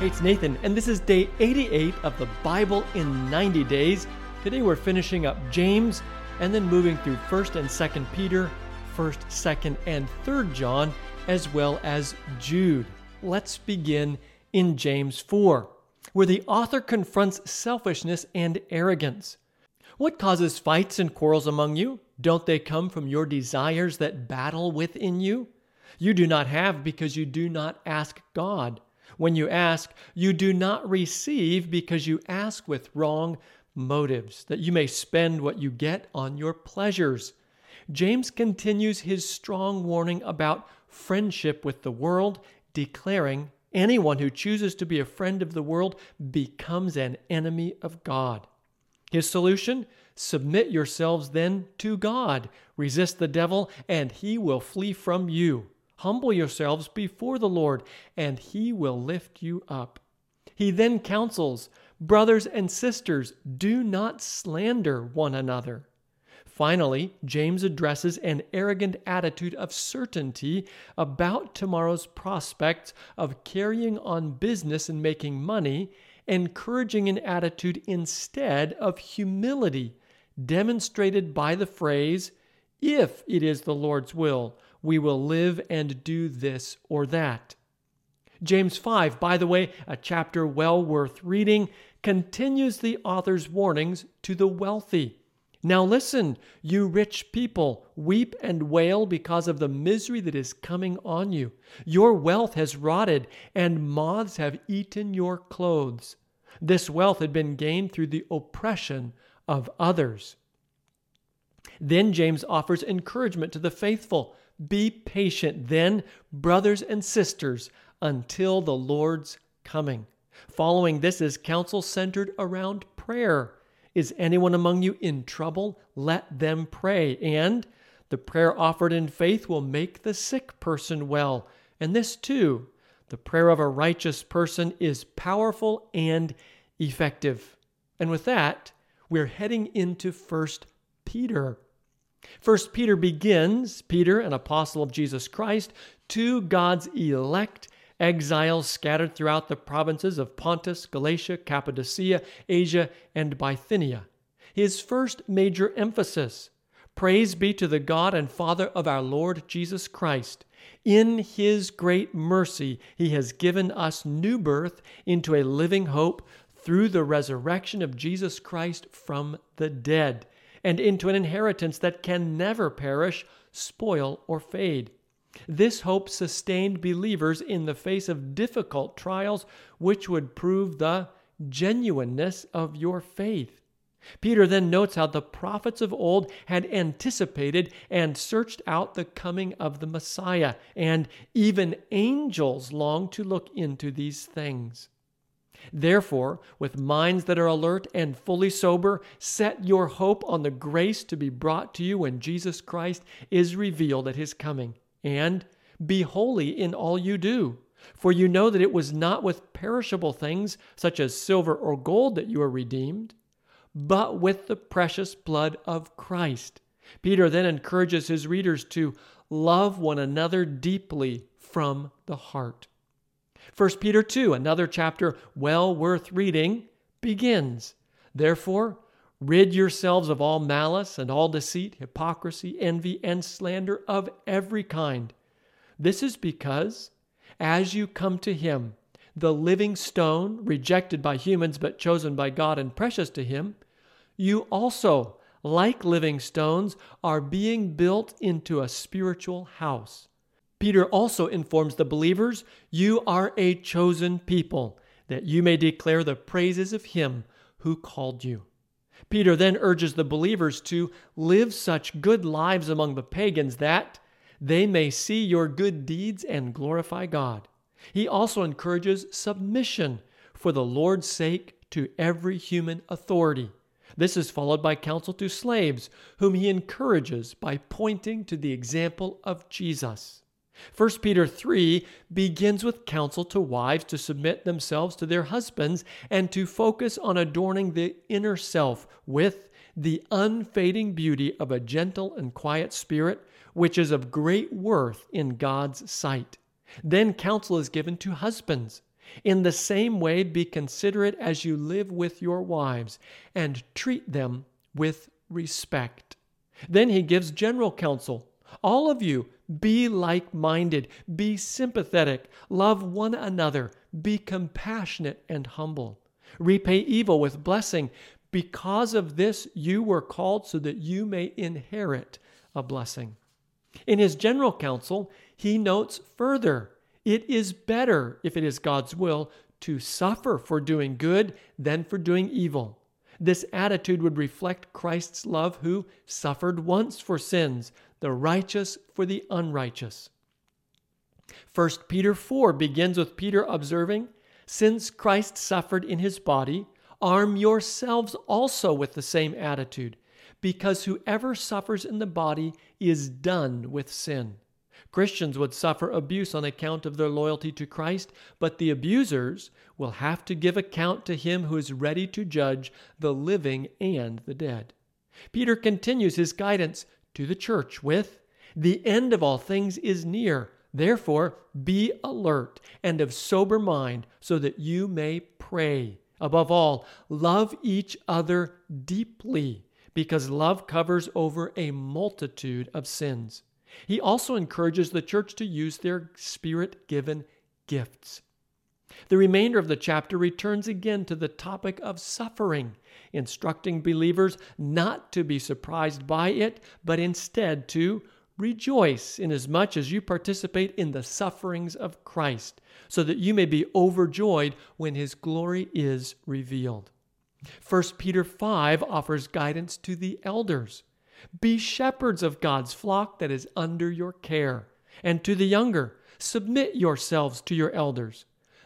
Hey, it's Nathan, and this is day 88 of the Bible in 90 days. Today we're finishing up James, and then moving through 1st and 2nd Peter, 1st, 2nd, and 3rd John, as well as Jude. Let's begin in James 4, where the author confronts selfishness and arrogance. What causes fights and quarrels among you? Don't they come from your desires that battle within you? You do not have because you do not ask God. When you ask, you do not receive because you ask with wrong motives, that you may spend what you get on your pleasures. James continues his strong warning about friendship with the world, declaring anyone who chooses to be a friend of the world becomes an enemy of God. His solution? Submit yourselves then to God. Resist the devil, and he will flee from you. Humble yourselves before the Lord, and he will lift you up. He then counsels, brothers and sisters, do not slander one another. Finally, James addresses an arrogant attitude of certainty about tomorrow's prospects of carrying on business and making money, encouraging an attitude instead of humility, demonstrated by the phrase, if it is the Lord's will, we will live and do this or that. James 5, by the way, a chapter well worth reading, continues the author's warnings to the wealthy. Now listen, you rich people, weep and wail because of the misery that is coming on you. Your wealth has rotted, and moths have eaten your clothes. This wealth had been gained through the oppression of others. Then James offers encouragement to the faithful. Be patient then, brothers and sisters, until the Lord's coming. Following this is counsel centered around prayer. Is anyone among you in trouble? Let them pray. And the prayer offered in faith will make the sick person well. And this too, the prayer of a righteous person is powerful and effective. And with that, we're heading into 1 Peter. 1 Peter begins, Peter, an apostle of Jesus Christ, to God's elect, exiles scattered throughout the provinces of Pontus, Galatia, Cappadocia, Asia, and Bithynia. His first major emphasis, praise be to the God and Father of our Lord Jesus Christ. In His great mercy, He has given us new birth into a living hope through the resurrection of Jesus Christ from the dead, and into an inheritance that can never perish, spoil, or fade. This hope sustained believers in the face of difficult trials, which would prove the genuineness of your faith. Peter then notes how the prophets of old had anticipated and searched out the coming of the Messiah, and even angels longed to look into these things. Therefore, with minds that are alert and fully sober, set your hope on the grace to be brought to you when Jesus Christ is revealed at His coming. And be holy in all you do, for you know that it was not with perishable things such as silver or gold that you were redeemed, but with the precious blood of Christ. Peter then encourages his readers to love one another deeply from the heart. 1 Peter 2, another chapter well worth reading, begins, therefore, rid yourselves of all malice and all deceit, hypocrisy, envy, and slander of every kind. This is because, as you come to Him, the living stone, rejected by humans but chosen by God and precious to Him, you also, like living stones, are being built into a spiritual house. Peter also informs the believers, you are a chosen people, that you may declare the praises of Him who called you. Peter then urges the believers to live such good lives among the pagans that they may see your good deeds and glorify God. He also encourages submission for the Lord's sake to every human authority. This is followed by counsel to slaves, whom he encourages by pointing to the example of Jesus. 1 Peter 3 begins with counsel to wives to submit themselves to their husbands and to focus on adorning the inner self with the unfading beauty of a gentle and quiet spirit, which is of great worth in God's sight. Then counsel is given to husbands. In the same way, be considerate as you live with your wives, and treat them with respect. Then he gives general counsel. All of you, be like-minded, be sympathetic, love one another, be compassionate and humble. Repay evil with blessing. Because of this you were called so that you may inherit a blessing. In his general counsel, he notes further, it is better, if it is God's will, to suffer for doing good than for doing evil. This attitude would reflect Christ's love, who suffered once for sins, the righteous for the unrighteous. 1 Peter 4 begins with Peter observing, since Christ suffered in his body, arm yourselves also with the same attitude, because whoever suffers in the body is done with sin. Christians would suffer abuse on account of their loyalty to Christ, but the abusers will have to give account to him who is ready to judge the living and the dead. Peter continues his guidance to the church with, the end of all things is near, therefore be alert and of sober mind so that you may pray. Above all, love each other deeply, because love covers over a multitude of sins. He also encourages the church to use their Spirit-given gifts. The remainder of the chapter returns again to the topic of suffering, instructing believers not to be surprised by it, but instead to rejoice inasmuch as you participate in the sufferings of Christ, so that you may be overjoyed when his glory is revealed. 1 Peter 5 offers guidance to the elders. Be shepherds of God's flock that is under your care. And to the younger, submit yourselves to your elders,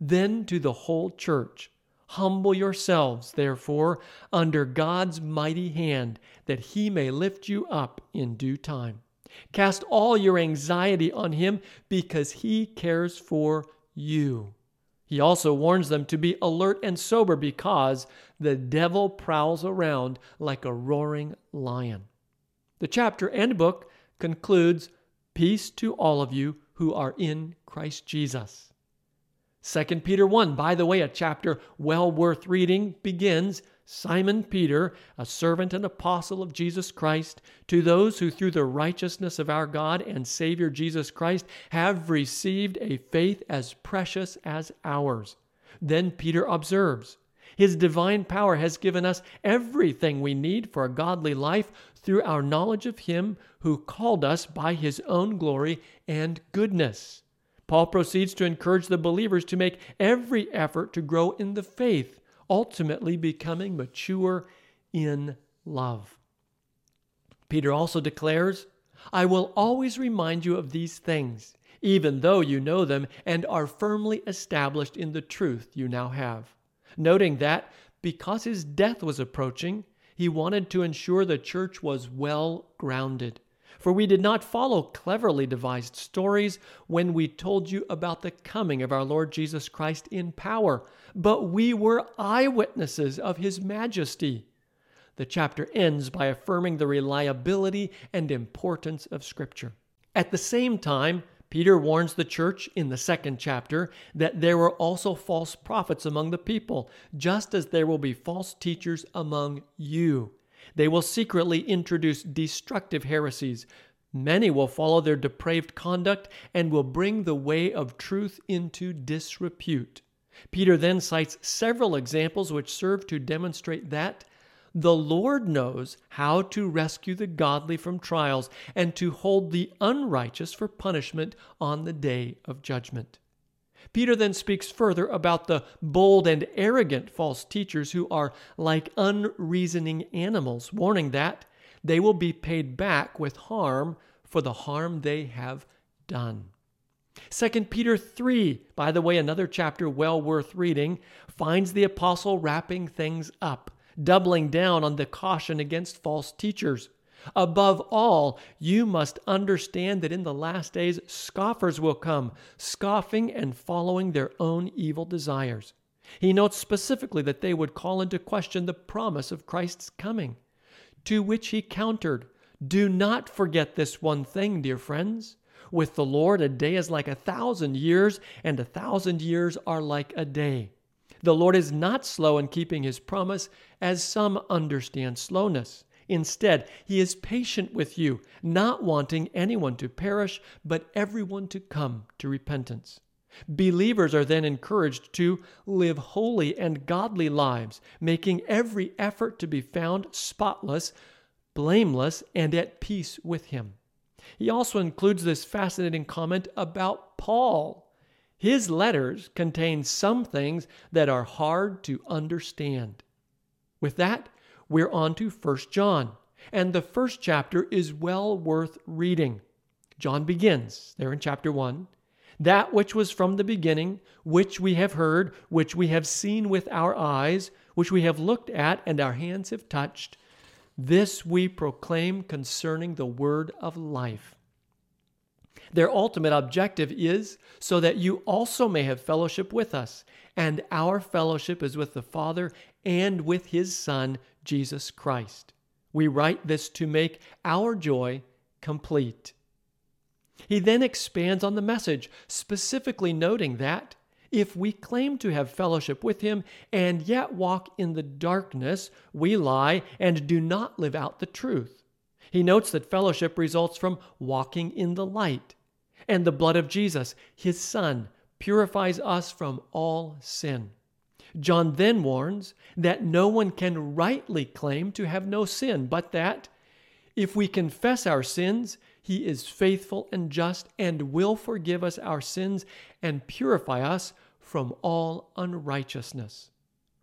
then to the whole church. Humble yourselves, therefore, under God's mighty hand, that he may lift you up in due time. Cast all your anxiety on him, because he cares for you. He also warns them to be alert and sober, because the devil prowls around like a roaring lion. The chapter and book concludes, peace to all of you who are in Christ Jesus. 2 Peter 1, by the way, a chapter well worth reading, begins, Simon Peter, a servant and apostle of Jesus Christ, to those who through the righteousness of our God and Savior Jesus Christ have received a faith as precious as ours. Then Peter observes, his divine power has given us everything we need for a godly life through our knowledge of him who called us by his own glory and goodness. Paul proceeds to encourage the believers to make every effort to grow in the faith, ultimately becoming mature in love. Peter also declares, I will always remind you of these things, even though you know them and are firmly established in the truth you now have. Noting that, because his death was approaching, he wanted to ensure the church was well grounded. For we did not follow cleverly devised stories when we told you about the coming of our Lord Jesus Christ in power, but we were eyewitnesses of his majesty. The chapter ends by affirming the reliability and importance of Scripture. At the same time, Peter warns the church in the second chapter that there were also false prophets among the people, just as there will be false teachers among you. They will secretly introduce destructive heresies. Many will follow their depraved conduct and will bring the way of truth into disrepute. Peter then cites several examples which serve to demonstrate that the Lord knows how to rescue the godly from trials and to hold the unrighteous for punishment on the day of judgment. Peter then speaks further about the bold and arrogant false teachers who are like unreasoning animals, warning that they will be paid back with harm for the harm they have done. 2 Peter 3, by the way, another chapter well worth reading, finds the apostle wrapping things up, doubling down on the caution against false teachers. Above all, you must understand that in the last days scoffers will come, scoffing and following their own evil desires. He notes specifically that they would call into question the promise of Christ's coming, to which he countered, do not forget this one thing, dear friends. With the Lord, a day is like 1,000 years, and 1,000 years are like a day. The Lord is not slow in keeping his promise, as some understand slowness. Instead, he is patient with you, not wanting anyone to perish, but everyone to come to repentance. Believers are then encouraged to live holy and godly lives, making every effort to be found spotless, blameless, and at peace with him. He also includes this fascinating comment about Paul. His letters contain some things that are hard to understand. With that, we're on to 1 John, and the first chapter is well worth reading. John begins there in chapter 1. That which was from the beginning, which we have heard, which we have seen with our eyes, which we have looked at and our hands have touched, this we proclaim concerning the word of life. Their ultimate objective is so that you also may have fellowship with us, and our fellowship is with the Father and with his Son, Jesus Christ. We write this to make our joy complete. He then expands on the message, specifically noting that if we claim to have fellowship with him and yet walk in the darkness, we lie and do not live out the truth. He notes that fellowship results from walking in the light, and the blood of Jesus, his Son, purifies us from all sin. John then warns that no one can rightly claim to have no sin, but that if we confess our sins, he is faithful and just and will forgive us our sins and purify us from all unrighteousness.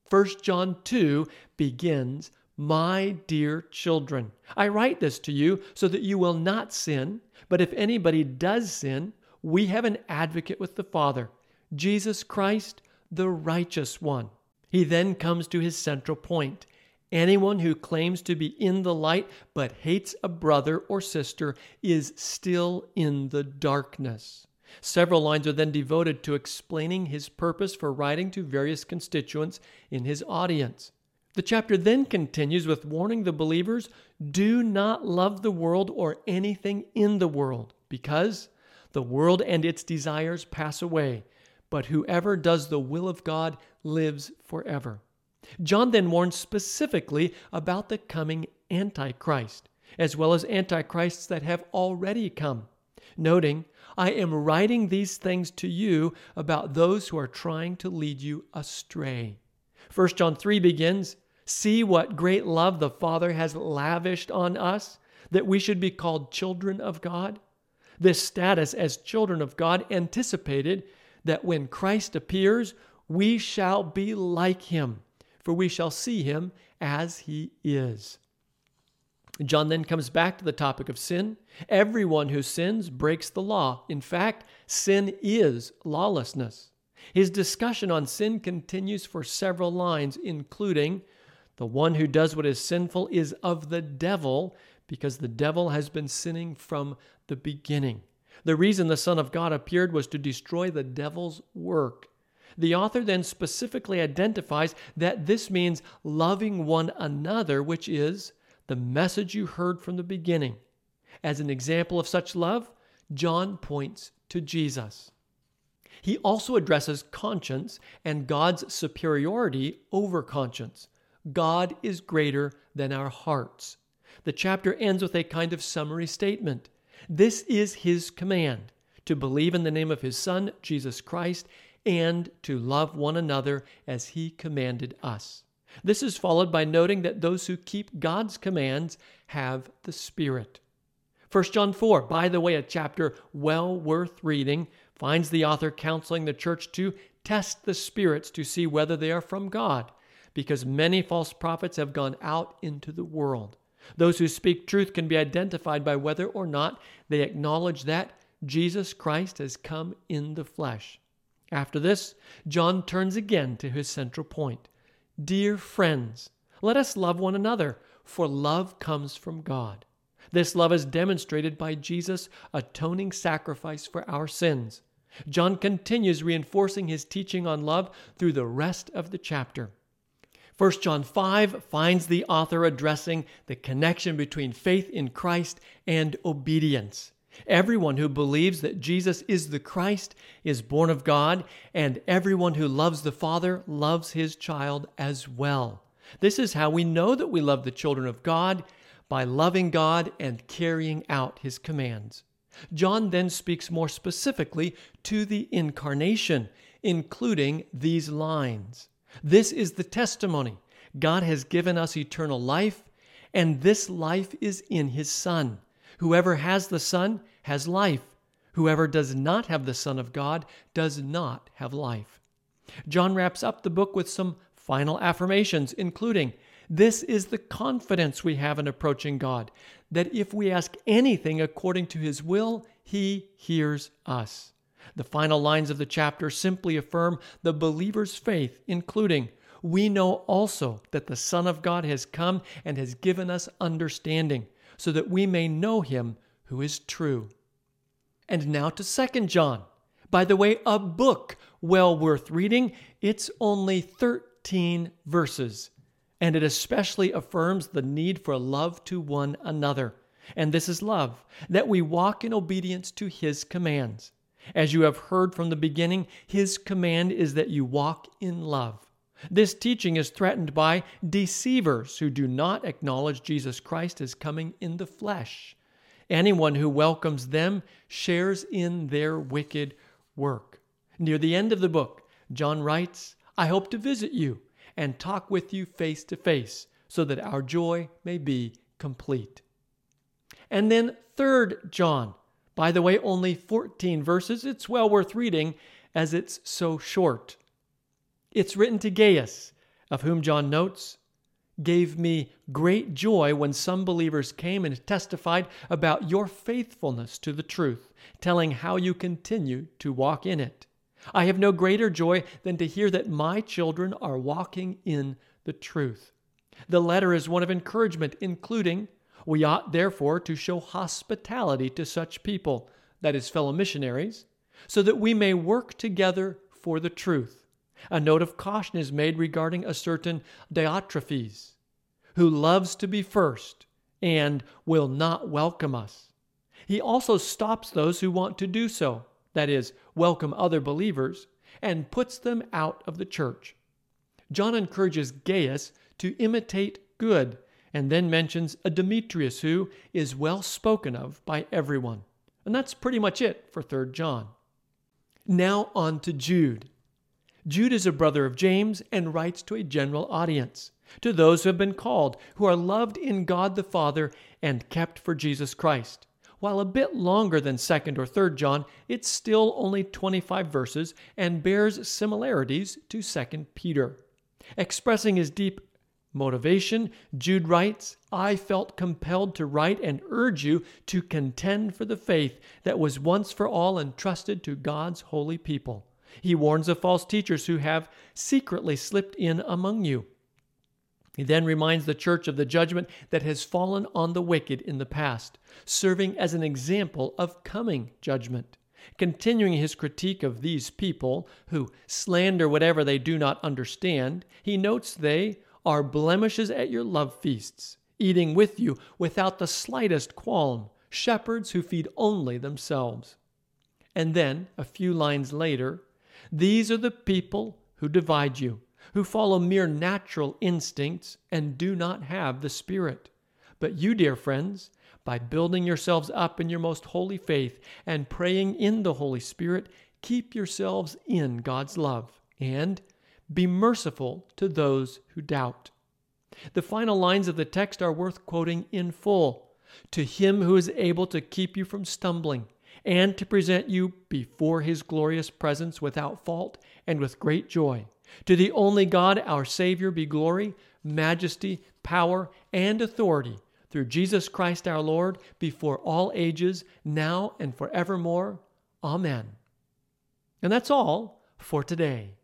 1 John 2 begins, "My dear children, I write this to you so that you will not sin, but if anybody does sin, we have an advocate with the Father, Jesus Christ, the righteous one." He then comes to his central point. Anyone who claims to be in the light but hates a brother or sister is still in the darkness. Several lines are then devoted to explaining his purpose for writing to various constituents in his audience. The chapter then continues with warning the believers, do not love the world or anything in the world, because the world and its desires pass away, but whoever does the will of God lives forever. John then warns specifically about the coming Antichrist, as well as Antichrists that have already come, noting, I am writing these things to you about those who are trying to lead you astray. 1 John 3 begins, see what great love the Father has lavished on us, that we should be called children of God. This status as children of God anticipated that when Christ appears, we shall be like him, for we shall see him as he is. John then comes back to the topic of sin. Everyone who sins breaks the law. In fact, sin is lawlessness. His discussion on sin continues for several lines, including, the one who does what is sinful is of the devil, because the devil has been sinning from the beginning. The reason the Son of God appeared was to destroy the devil's work. The author then specifically identifies that this means loving one another, which is the message you heard from the beginning. As an example of such love, John points to Jesus. He also addresses conscience and God's superiority over conscience. God is greater than our hearts. The chapter ends with a kind of summary statement. This is his command, to believe in the name of his Son, Jesus Christ, and to love one another as he commanded us. This is followed by noting that those who keep God's commands have the Spirit. 1 John 4, by the way, a chapter well worth reading, finds the author counseling the church to test the spirits to see whether they are from God, because many false prophets have gone out into the world. Those who speak truth can be identified by whether or not they acknowledge that Jesus Christ has come in the flesh. After this, John turns again to his central point. Dear friends, let us love one another, for love comes from God. This love is demonstrated by Jesus' atoning sacrifice for our sins. John continues reinforcing his teaching on love through the rest of the chapter. 1 John 5 finds the author addressing the connection between faith in Christ and obedience. Everyone who believes that Jesus is the Christ is born of God, and everyone who loves the Father loves his child as well. This is how we know that we love the children of God, by loving God and carrying out his commands. John then speaks more specifically to the Incarnation, including these lines. This is the testimony. God has given us eternal life, and this life is in his Son. Whoever has the Son has life. Whoever does not have the Son of God does not have life. John wraps up the book with some final affirmations, including, this is the confidence we have in approaching God, that if we ask anything according to his will, he hears us. The final lines of the chapter simply affirm the believer's faith, including, we know also that the Son of God has come and has given us understanding, so that we may know him who is true. And now to 2 John. By the way, a book well worth reading. It's only 13 verses, and it especially affirms the need for love to one another. And this is love, that we walk in obedience to his commands. As you have heard from the beginning, his command is that you walk in love. This teaching is threatened by deceivers who do not acknowledge Jesus Christ as coming in the flesh. Anyone who welcomes them shares in their wicked work. Near the end of the book, John writes, I hope to visit you and talk with you face to face, so that our joy may be complete. And then 3 John. By the way, only 14 verses. It's well worth reading, as it's so short. It's written to Gaius, of whom John notes, gave me great joy when some believers came and testified about your faithfulness to the truth, telling how you continue to walk in it. I have no greater joy than to hear that my children are walking in the truth. The letter is one of encouragement, including, we ought therefore to show hospitality to such people, that is, fellow missionaries, so that we may work together for the truth. A note of caution is made regarding a certain Diotrephes, who loves to be first and will not welcome us. He also stops those who want to do so, that is, welcome other believers, and puts them out of the church. John encourages Gaius to imitate good, and then mentions a Demetrius who is well spoken of by everyone. And that's pretty much it for 3 John. Now on to Jude. Jude is a brother of James and writes to a general audience, to those who have been called, who are loved in God the Father and kept for Jesus Christ. While a bit longer than 2nd or 3rd John, it's still only 25 verses and bears similarities to 2nd Peter. Expressing his deep motivation, Jude writes, I felt compelled to write and urge you to contend for the faith that was once for all entrusted to God's holy people. He warns of false teachers who have secretly slipped in among you. He then reminds the church of the judgment that has fallen on the wicked in the past, serving as an example of coming judgment. Continuing his critique of these people, who slander whatever they do not understand, he notes they are blemishes at your love feasts, eating with you without the slightest qualm, shepherds who feed only themselves. And then, a few lines later, these are the people who divide you, who follow mere natural instincts and do not have the Spirit. But you, dear friends, by building yourselves up in your most holy faith and praying in the Holy Spirit, keep yourselves in God's love and be merciful to those who doubt. The final lines of the text are worth quoting in full. To him who is able to keep you from stumbling, and to present you before his glorious presence without fault and with great joy. To the only God, our Savior, be glory, majesty, power, and authority, through Jesus Christ our Lord, before all ages, now and forevermore. Amen. And that's all for today.